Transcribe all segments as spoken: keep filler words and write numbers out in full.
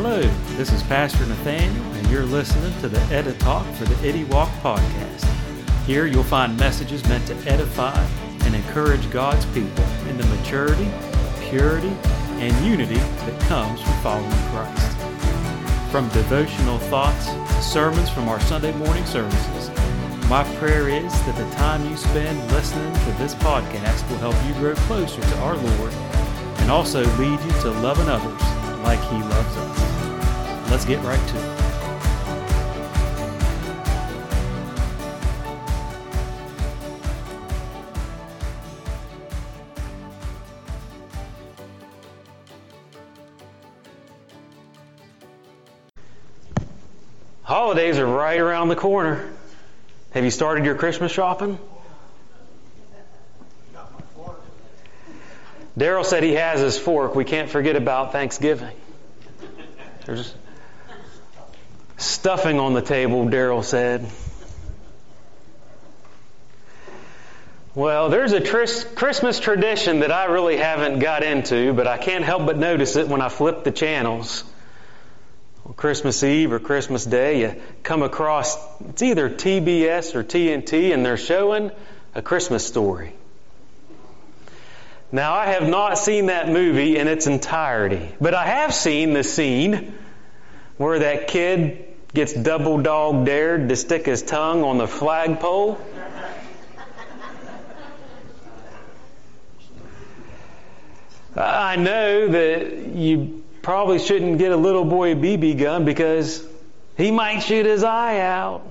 Hello, this is Pastor Nathaniel, and you're listening to the Edda Talk for the Eddy Walk podcast. Here you'll find messages meant to edify and encourage God's people in the maturity, purity, and unity that comes from following Christ. From devotional thoughts to sermons from our Sunday morning services, my prayer is that the time you spend listening to this podcast will help you grow closer to our Lord and also lead you to loving others like He loves us. Let's get right to it. Holidays are right around the corner. Have you started your Christmas shopping? Daryl said he has his fork. We can't forget about Thanksgiving. There's stuffing on the table, Daryl said. Well, there's a tris- Christmas tradition that I really haven't got into, but I can't help but notice it when I flip the channels. On Christmas Eve or Christmas Day, you come across, it's either T B S or T N T, and they're showing A Christmas Story. Now, I have not seen that movie in its entirety, but I have seen the scene where that kid gets double dog dared to stick his tongue on the flagpole. I know that you probably shouldn't get a little boy a B B gun because he might shoot his eye out.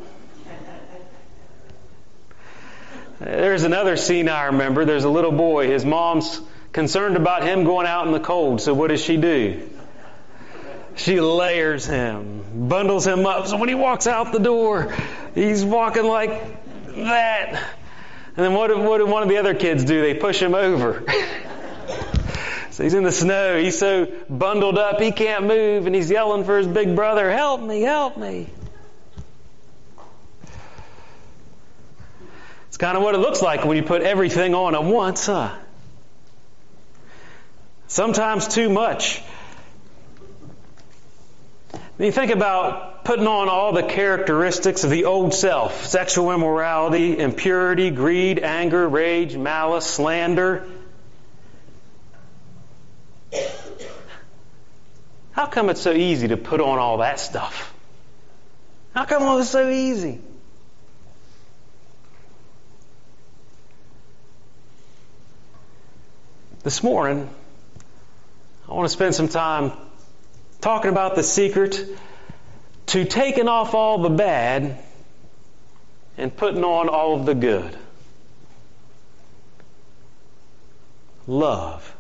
There's another scene I remember. There's a little boy. His mom's concerned about him going out in the cold. So what does she do? She layers him, bundles him up. So when he walks out the door, he's walking like that. And then what did, what did one of the other kids do? They push him over. So he's in the snow. He's so bundled up, he can't move, and he's yelling for his big brother, "Help me, help me." It's kind of what it looks like when you put everything on at once, huh? Sometimes too much. When you think about putting on all the characteristics of the old self, sexual immorality, impurity, greed, anger, rage, malice, slander. How come it's so easy to put on all that stuff? How come it's so easy? This morning, I want to spend some time talking about the secret to taking off all the bad and putting on all of the good. Love.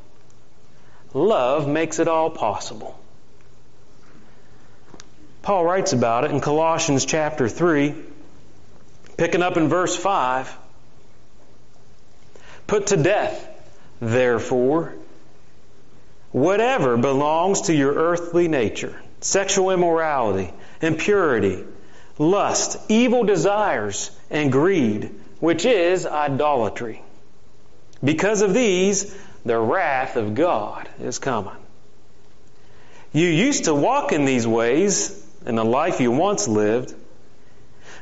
Love makes it all possible. Paul writes about it in Colossians chapter three, picking up in verse five. Put to death, therefore, whatever belongs to your earthly nature, sexual immorality, impurity, lust, evil desires, and greed, which is idolatry. Because of these, the wrath of God is coming. You used to walk in these ways in the life you once lived,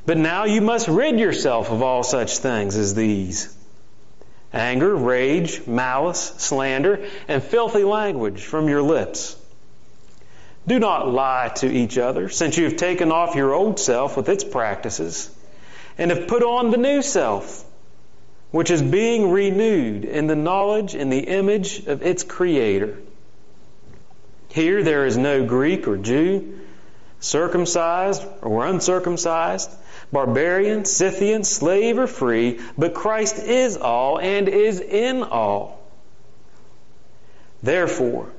but now you must rid yourself of all such things as these: anger, rage, malice, slander, and filthy language from your lips. Do not lie to each other, since you have taken off your old self with its practices and have put on the new self, which is being renewed in the knowledge and the image of its Creator. Here there is no Greek or Jew, circumcised or uncircumcised, barbarian, Scythian, slave or free, but Christ is all and is in all. Therefore,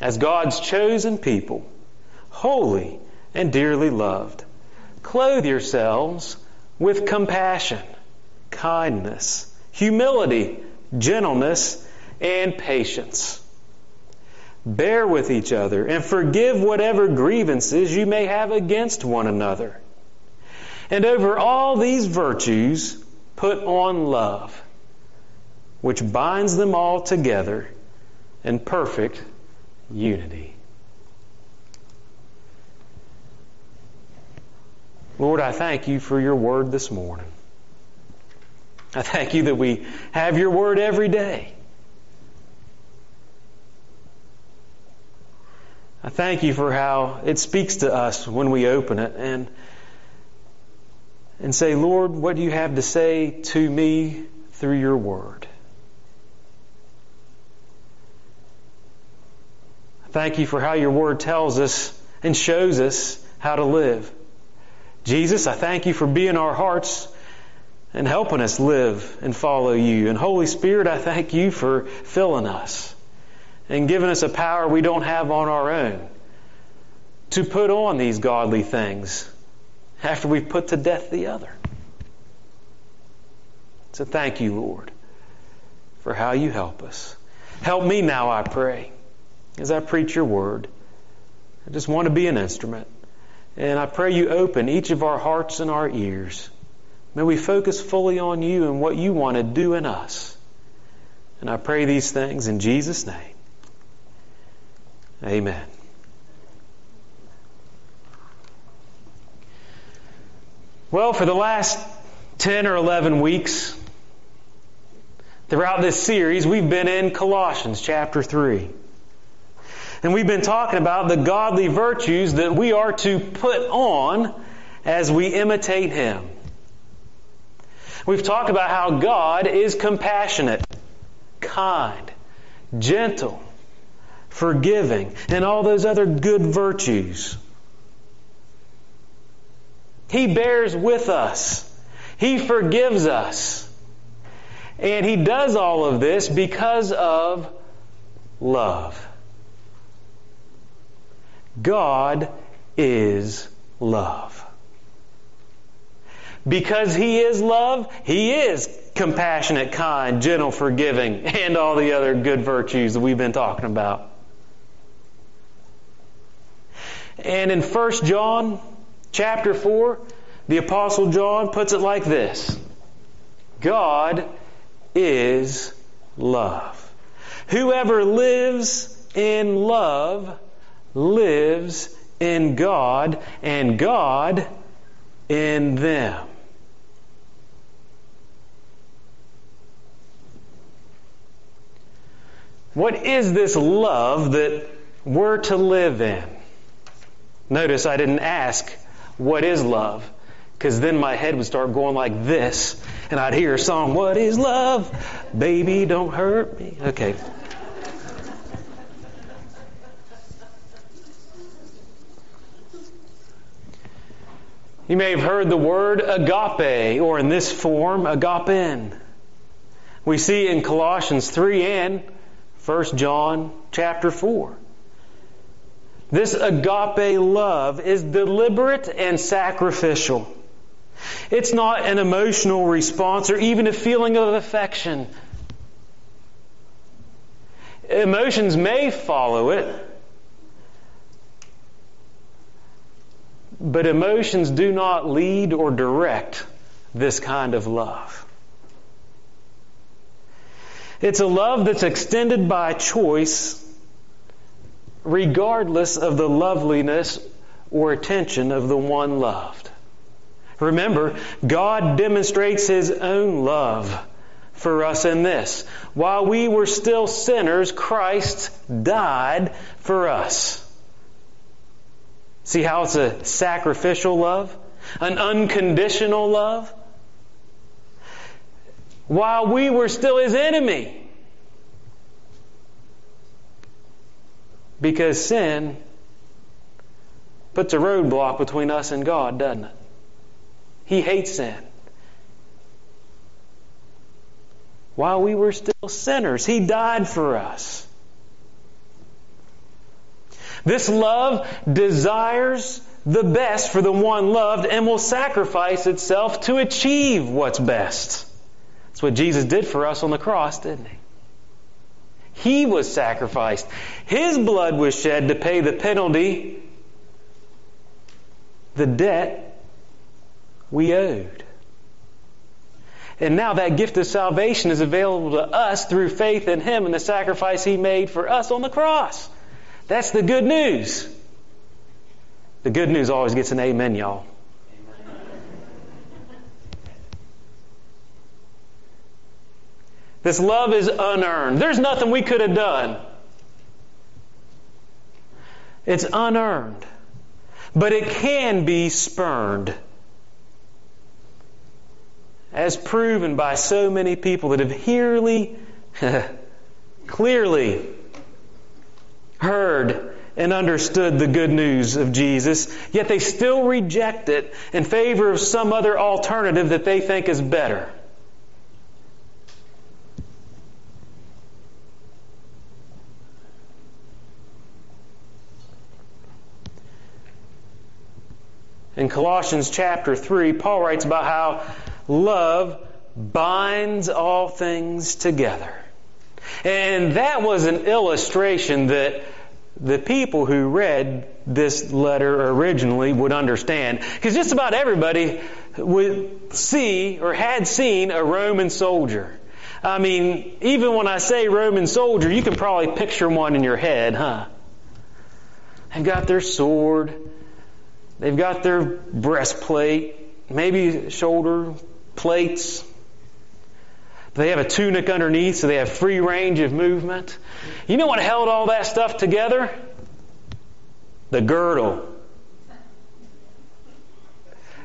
as God's chosen people, holy and dearly loved, clothe yourselves with compassion, kindness, humility, gentleness, and patience. Bear with each other and forgive whatever grievances you may have against one another. And over all these virtues, put on love, which binds them all together in perfect unity. Lord, I thank you for your word this morning. I thank you that we have your word every day. I thank you for how it speaks to us when we open it and and say, Lord, what do you have to say to me through your word? I thank you for how your word tells us and shows us how to live. Jesus, I thank you for being our hearts and helping us live and follow you. And Holy Spirit, I thank you for filling us and giving us a power we don't have on our own to put on these godly things after we've put to death the other. So thank you, Lord, for how you help us. Help me now, I pray, as I preach your word. I just want to be an instrument. And I pray you open each of our hearts and our ears. May we focus fully on you and what you want to do in us. And I pray these things in Jesus' name. Amen. Well, for the last ten or eleven weeks, throughout this series, we've been in Colossians chapter three. And we've been talking about the godly virtues that we are to put on as we imitate Him. We've talked about how God is compassionate, kind, gentle, forgiving, and all those other good virtues. He bears with us. He forgives us. And He does all of this because of love. God is love. Because He is love, He is compassionate, kind, gentle, forgiving, and all the other good virtues that we've been talking about. And in First John chapter four, the Apostle John puts it like this. God is love. Whoever lives in love lives in God, and God in them. What is this love that we're to live in? Notice I didn't ask, what is love? Because then my head would start going like this, and I'd hear a song, what is love? Baby, don't hurt me. Okay. You may have heard the word agape, or in this form, agapen. We see in Colossians three and First John chapter four. This agape love is deliberate and sacrificial. It's not an emotional response or even a feeling of affection. Emotions may follow it, but emotions do not lead or direct this kind of love. It's a love that's extended by choice, regardless of the loveliness or attention of the one loved. Remember, God demonstrates His own love for us in this. While we were still sinners, Christ died for us. See how it's a sacrificial love? An unconditional love? While we were still His enemy. Because sin puts a roadblock between us and God, doesn't it? He hates sin. While we were still sinners, He died for us. This love desires the best for the one loved and will sacrifice itself to achieve what's best. That's what Jesus did for us on the cross, didn't He? He was sacrificed. His blood was shed to pay the penalty, the debt we owed. And now that gift of salvation is available to us through faith in Him and the sacrifice He made for us on the cross. That's the good news. The good news always gets an amen, y'all. Amen. This love is unearned. There's nothing we could have done. It's unearned. But it can be spurned. As proven by so many people that have clearly, clearly heard and understood the good news of Jesus, yet they still reject it in favor of some other alternative that they think is better. In Colossians chapter three, Paul writes about how love binds all things together. And that was an illustration that the people who read this letter originally would understand. Because just about everybody would see or had seen a Roman soldier. I mean, even when I say Roman soldier, you can probably picture one in your head, huh? They've got their sword. They've got their breastplate, maybe shoulder plates. They have a tunic underneath, so they have free range of movement. You know what held all that stuff together? The girdle.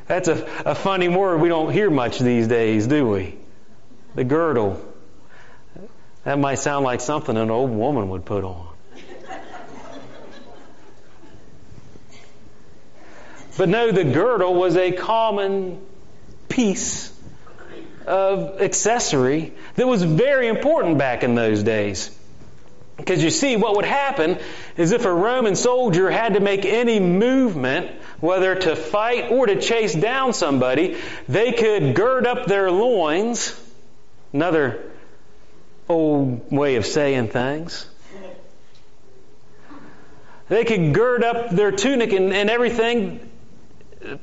That's a, a funny word we don't hear much these days, do we? The girdle. That might sound like something an old woman would put on. But no, the girdle was a common piece of accessory that was very important back in those days. Because you see, what would happen is if a Roman soldier had to make any movement, whether to fight or to chase down somebody, they could gird up their loins, another old way of saying things. They could gird up their tunic and, and everything,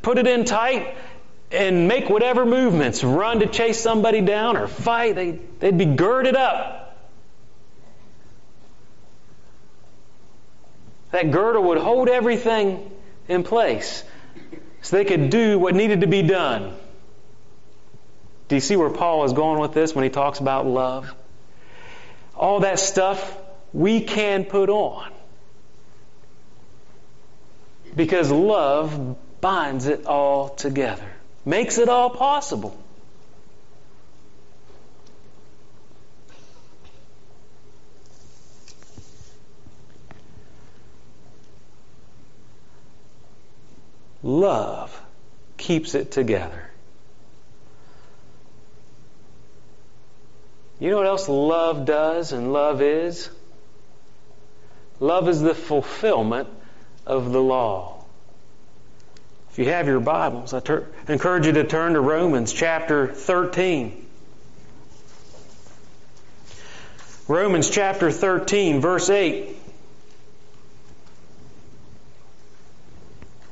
put it in tight, and make whatever movements, run to chase somebody down or fight. They, they'd be girded up. That girdle would hold everything in place so they could do what needed to be done. Do you see where Paul is going with this when he talks about love? All that stuff we can put on because love binds it all together. Makes it all possible. Love keeps it together. You know what else love does and love is? Love is the fulfillment of the law. If you have your Bibles, I tur- encourage you to turn to Romans chapter thirteen. Romans chapter thirteen, verse eight.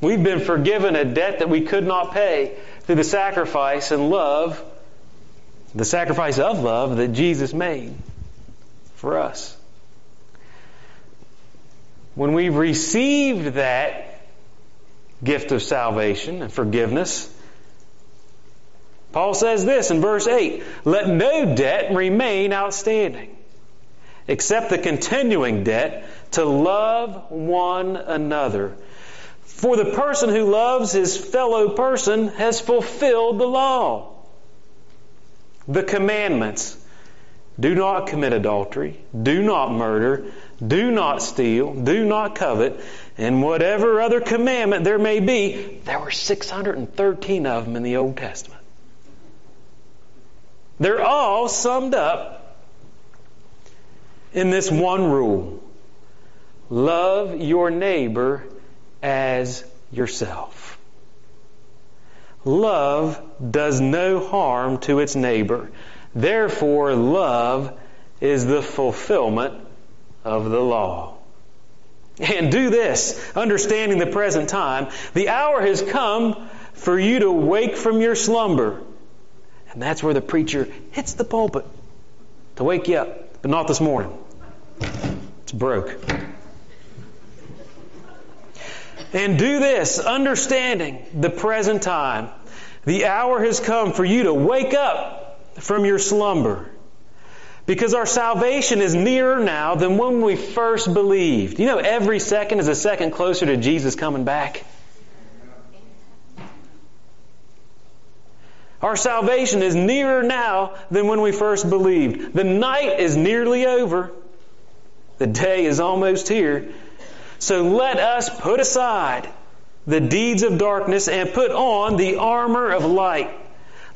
We've been forgiven a debt that we could not pay through the sacrifice and love, the sacrifice of love that Jesus made for us. When we've received that gift of salvation and forgiveness, Paul says this in verse eight, let no debt remain outstanding, except the continuing debt to love one another. For the person who loves his fellow person has fulfilled the law. The commandments, do not commit adultery, do not murder, do not steal, do not covet, and whatever other commandment there may be. There were six hundred thirteen of them in the Old Testament. They're all summed up in this one rule. Love your neighbor as yourself. Love does no harm to its neighbor. Therefore, love is the fulfillment of the law. And do this, understanding the present time. The hour has come for you to wake from your slumber. And that's where the preacher hits the pulpit to wake you up. But not this morning. It's broke. And do this, understanding the present time. The hour has come for you to wake up from your slumber. because our salvation is nearer now than when we first believed. You know, every second is a second closer to Jesus coming back. Our salvation is nearer now than when we first believed. The night is nearly over. The day is almost here. So let us put aside the deeds of darkness and put on the armor of light.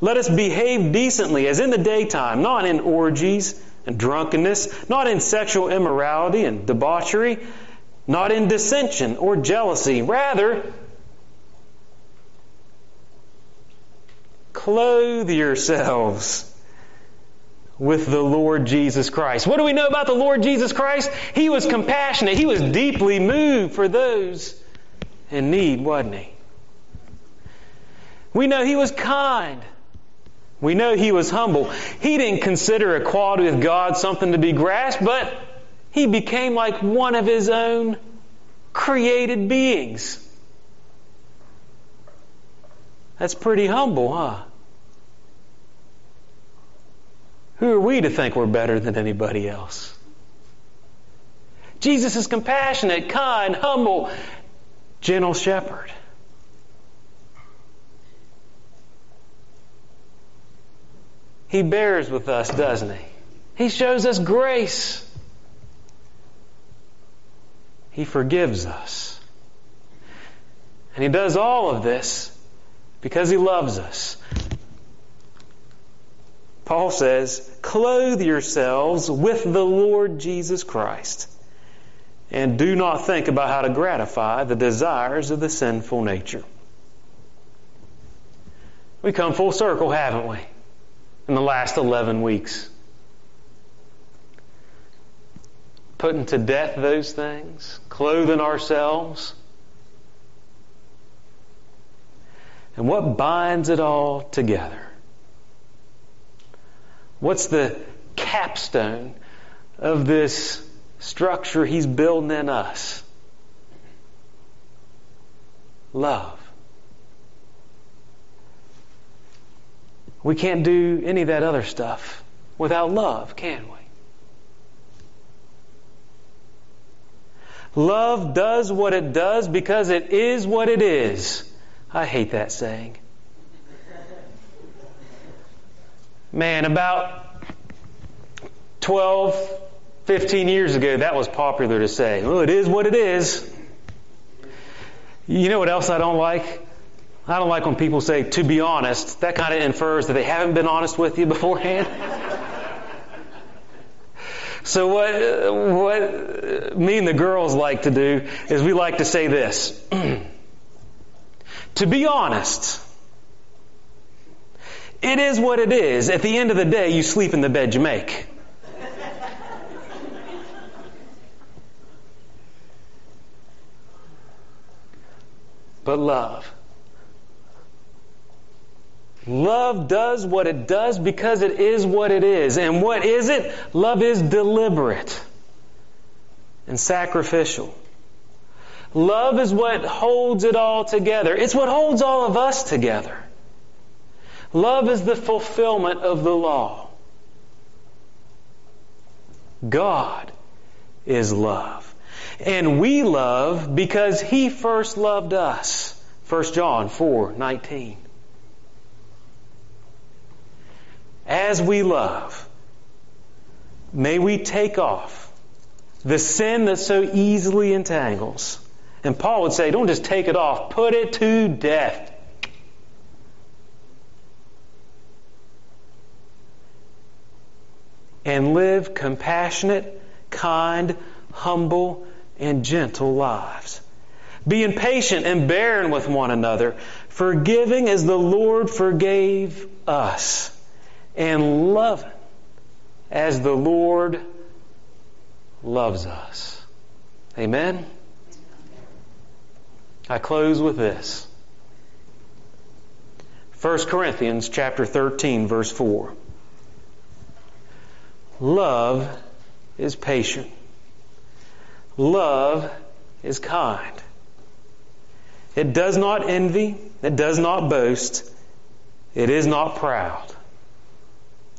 Let us behave decently as in the daytime, not in orgies and drunkenness, not in sexual immorality and debauchery, not in dissension or jealousy. Rather, clothe yourselves with the Lord Jesus Christ. What do we know about the Lord Jesus Christ? He was compassionate. He was deeply moved for those in need, wasn't he? We know He was kind. We know He was humble. He didn't consider equality with God something to be grasped, but He became like one of His own created beings. That's pretty humble, huh? Who are we to think we're better than anybody else? Jesus is compassionate, kind, humble, gentle shepherd. He bears with us, doesn't He? He shows us grace. He forgives us. And He does all of this because He loves us. Paul says, clothe yourselves with the Lord Jesus Christ and do not think about how to gratify the desires of the sinful nature. We come full circle, haven't we, in the last eleven weeks? Putting to death those things, clothing ourselves. And what binds it all together? What's the capstone of this structure He's building in us? Love. We can't do any of that other stuff without love, can we? Love does what it does because it is what it is. I hate that saying. Man, about twelve, fifteen years ago, that was popular to say. Well, it is what it is. You know what else I don't like? I don't like when people say, to be honest. That kind of infers that they haven't been honest with you beforehand. So what, what me and the girls like to do is we like to say this. To be honest, it is what it is. At the end of the day, you sleep in the bed you make. But love. Love does what it does because it is what it is. And what is it? Love is deliberate and sacrificial. Love is what holds it all together. It's what holds all of us together. Love is the fulfillment of the law. God is love. And we love because He first loved us. First John four nineteen. As we love, may we take off the sin that so easily entangles. And Paul would say, don't just take it off, put it to death. And live compassionate, kind, humble, and gentle lives. Being patient and bearing with one another, forgiving as the Lord forgave us, and loving as the Lord loves us. Amen? I close with this. First Corinthians chapter thirteen, verse four. Love is patient. Love is kind. It does not envy. It does not boast. It is not proud.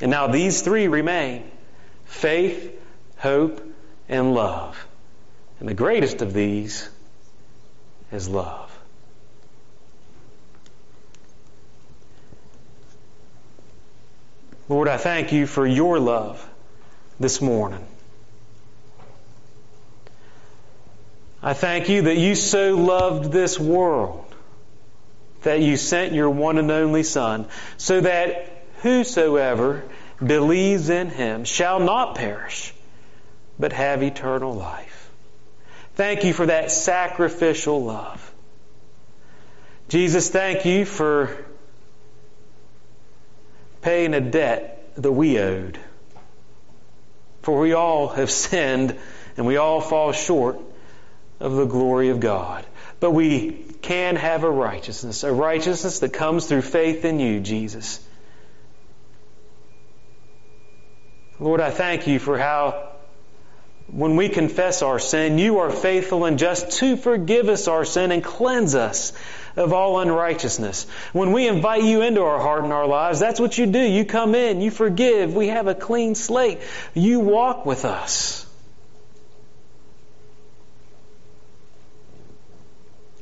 And now these three remain: faith, hope, and love. And the greatest of these is love. Lord, I thank you for your love this morning. I thank you that you so loved this world that you sent your one and only Son, so that whosoever believes in him shall not perish, but have eternal life. Thank you for that sacrificial love. Jesus, thank you for paying a debt that we owed. For we all have sinned and we all fall short of the glory of God. But we can have a righteousness, a righteousness that comes through faith in you, Jesus. Lord, I thank you for how when we confess our sin, you are faithful and just to forgive us our sin and cleanse us of all unrighteousness. When we invite you into our heart and our lives, that's what you do. You come in, you forgive, we have a clean slate. You walk with us.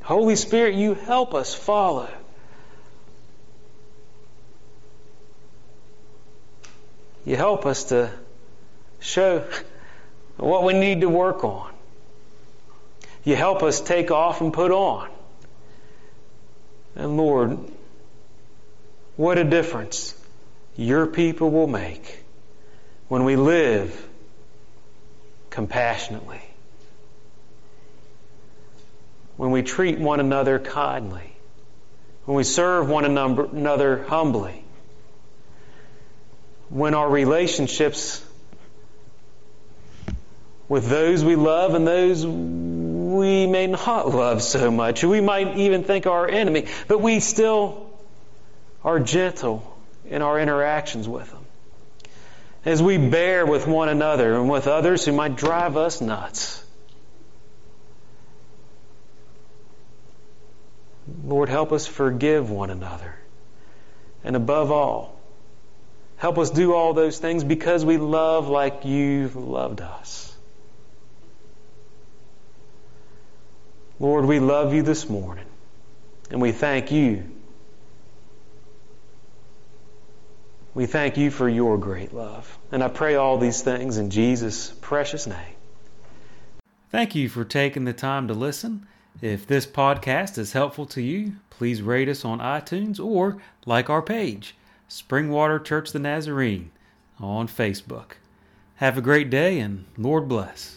Holy Spirit, you help us follow. You help us to show what we need to work on. You help us take off and put on. And Lord, what a difference your people will make when we live compassionately, when we treat one another kindly, when we serve one another humbly, when our relationships with those we love and those we may not love so much, we might even think are our enemy, but we still are gentle in our interactions with them. As we bear with one another and with others who might drive us nuts. Lord, help us forgive one another. And above all, help us do all those things because we love like you've loved us. Lord, we love you this morning, and we thank you. We thank you for your great love. And I pray all these things in Jesus' precious name. Thank you for taking the time to listen. If this podcast is helpful to you, please rate us on iTunes or like our page, Springwater Church of the Nazarene, on Facebook. Have a great day, and Lord bless.